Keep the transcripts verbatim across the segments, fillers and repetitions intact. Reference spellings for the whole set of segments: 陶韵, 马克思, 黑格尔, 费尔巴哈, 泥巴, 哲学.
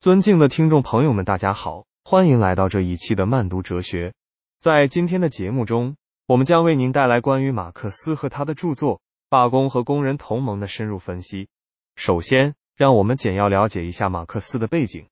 尊敬的听众朋友们，大家好，欢迎来到这一期的慢读哲学。在今天的节目中，我们将为您带来关于马克思和他的著作《罢工和工人同盟》的深入分析。首先，让我们简要了解一下马克思的背景。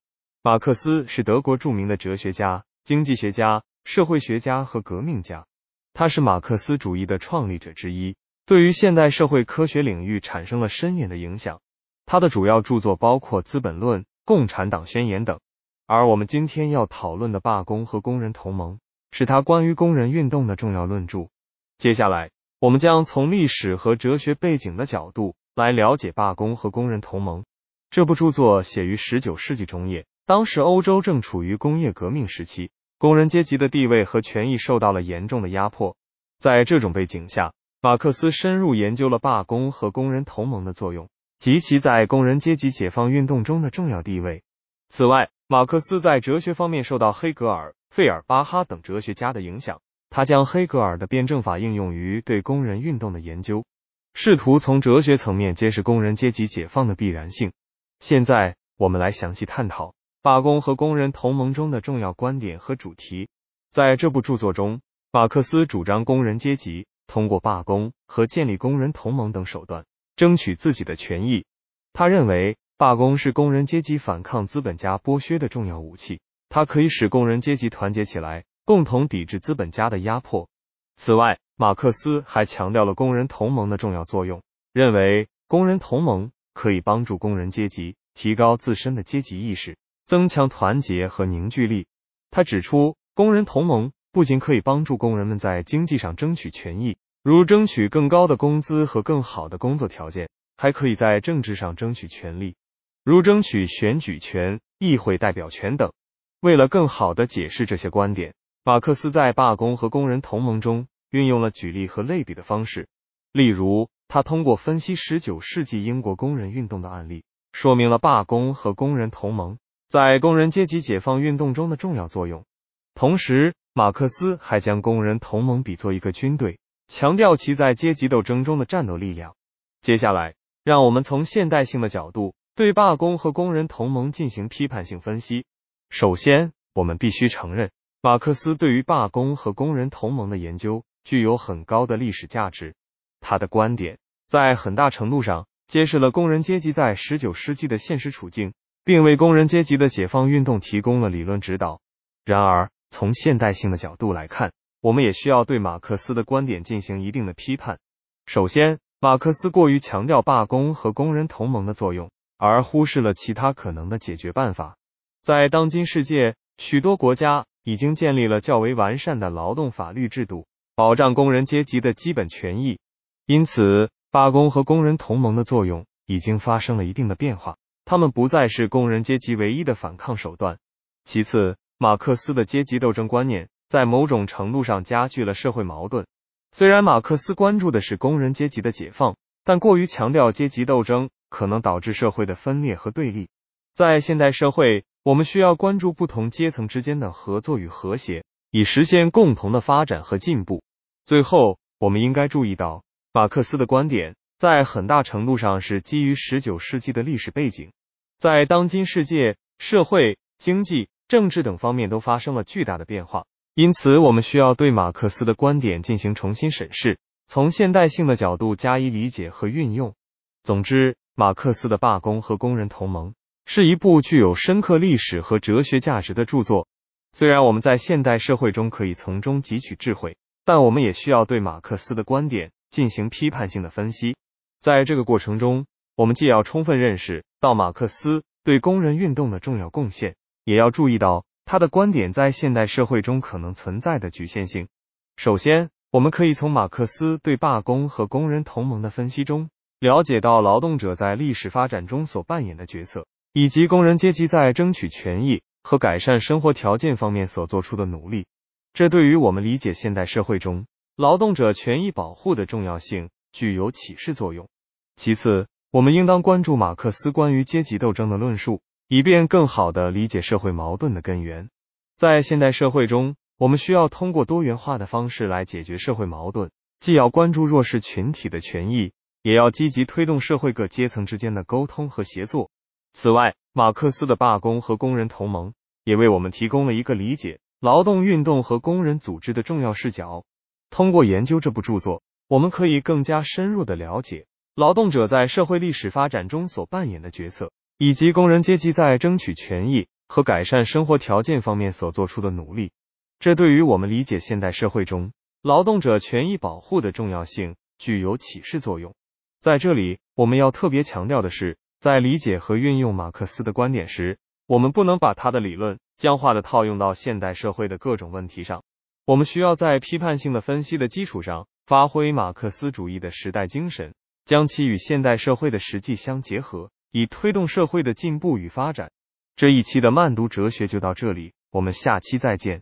马克思是德国著名的哲学家、经济学家、社会学家和革命家，他是马克思主义的创立者之一，对于现代社会科学领域产生了深远的影响。他的主要著作包括《资本论》、共产党宣言等，而我们今天要讨论的《罢工和工人同盟》是他关于工人运动的重要论著。接下来，我们将从历史和哲学背景的角度来了解《罢工和工人同盟》。这部著作写于十九世纪中叶，当时欧洲正处于工业革命时期，工人阶级的地位和权益受到了严重的压迫。在这种背景下，马克思深入研究了罢工和工人同盟的作用及其在工人阶级解放运动中的重要地位。此外，马克思在哲学方面受到黑格尔、费尔巴哈等哲学家的影响，他将黑格尔的辩证法应用于对工人运动的研究，试图从哲学层面揭示工人阶级解放的必然性。现在，我们来详细探讨《罢工和工人同盟》中的重要观点和主题。在这部著作中，马克思主张工人阶级通过罢工和建立工人同盟等手段争取自己的权益。他认为，罢工是工人阶级反抗资本家剥削的重要武器，它可以使工人阶级团结起来，共同抵制资本家的压迫。此外，马克思还强调了工人同盟的重要作用，认为工人同盟可以帮助工人阶级提高自身的阶级意识，增强团结和凝聚力。他指出，工人同盟不仅可以帮助工人们在经济上争取权益，如争取更高的工资和更好的工作条件，还可以在政治上争取权利，如争取选举权、议会代表权等。为了更好地解释这些观点，马克思在《罢工和工人同盟》中运用了举例和类比的方式。例如，他通过分析十九世纪英国工人运动的案例，说明了罢工和工人同盟在工人阶级解放运动中的重要作用。同时，马克思还将工人同盟比作一个军队，强调其在阶级斗争中的战斗力量。接下来，让我们从现代性的角度对罢工和工人同盟进行批判性分析。首先，我们必须承认，马克思对于罢工和工人同盟的研究具有很高的历史价值。他的观点在很大程度上揭示了工人阶级在十九世纪的现实处境，并为工人阶级的解放运动提供了理论指导。然而，从现代性的角度来看，我们也需要对马克思的观点进行一定的批判。首先，马克思过于强调罢工和工人同盟的作用，而忽视了其他可能的解决办法。在当今世界，许多国家已经建立了较为完善的劳动法律制度，保障工人阶级的基本权益。因此，罢工和工人同盟的作用已经发生了一定的变化，他们不再是工人阶级唯一的反抗手段。其次，马克思的阶级斗争观念在某种程度上加剧了社会矛盾。虽然马克思关注的是工人阶级的解放，但过于强调阶级斗争可能导致社会的分裂和对立。在现代社会，我们需要关注不同阶层之间的合作与和谐，以实现共同的发展和进步。最后，我们应该注意到，马克思的观点在很大程度上是基于十九世纪的历史背景。在当今世界，社会、经济、政治等方面都发生了巨大的变化。因此，我们需要对马克思的观点进行重新审视，从现代性的角度加以理解和运用。总之，马克思的《罢工和工人同盟》是一部具有深刻历史和哲学价值的著作。虽然我们在现代社会中可以从中汲取智慧，但我们也需要对马克思的观点进行批判性的分析。在这个过程中，我们既要充分认识到马克思对工人运动的重要贡献，也要注意到他的观点在现代社会中可能存在的局限性。首先，我们可以从马克思对罢工和工人同盟的分析中，了解到劳动者在历史发展中所扮演的角色，以及工人阶级在争取权益和改善生活条件方面所做出的努力。这对于我们理解现代社会中劳动者权益保护的重要性具有启示作用。其次，我们应当关注马克思关于阶级斗争的论述，以便更好地理解社会矛盾的根源。在现代社会中，我们需要通过多元化的方式来解决社会矛盾，既要关注弱势群体的权益，也要积极推动社会各阶层之间的沟通和协作。此外，马克思的罢工和工人同盟也为我们提供了一个理解劳动运动和工人组织的重要视角。通过研究这部著作，我们可以更加深入地了解劳动者在社会历史发展中所扮演的角色，以及工人阶级在争取权益和改善生活条件方面所做出的努力。这对于我们理解现代社会中劳动者权益保护的重要性具有启示作用。在这里，我们要特别强调的是，在理解和运用马克思的观点时，我们不能把他的理论僵化地套用到现代社会的各种问题上。我们需要在批判性的分析的基础上，发挥马克思主义的时代精神，将其与现代社会的实际相结合，以推动社会的进步与发展。这一期的慢读哲学就到这里，我们下期再见。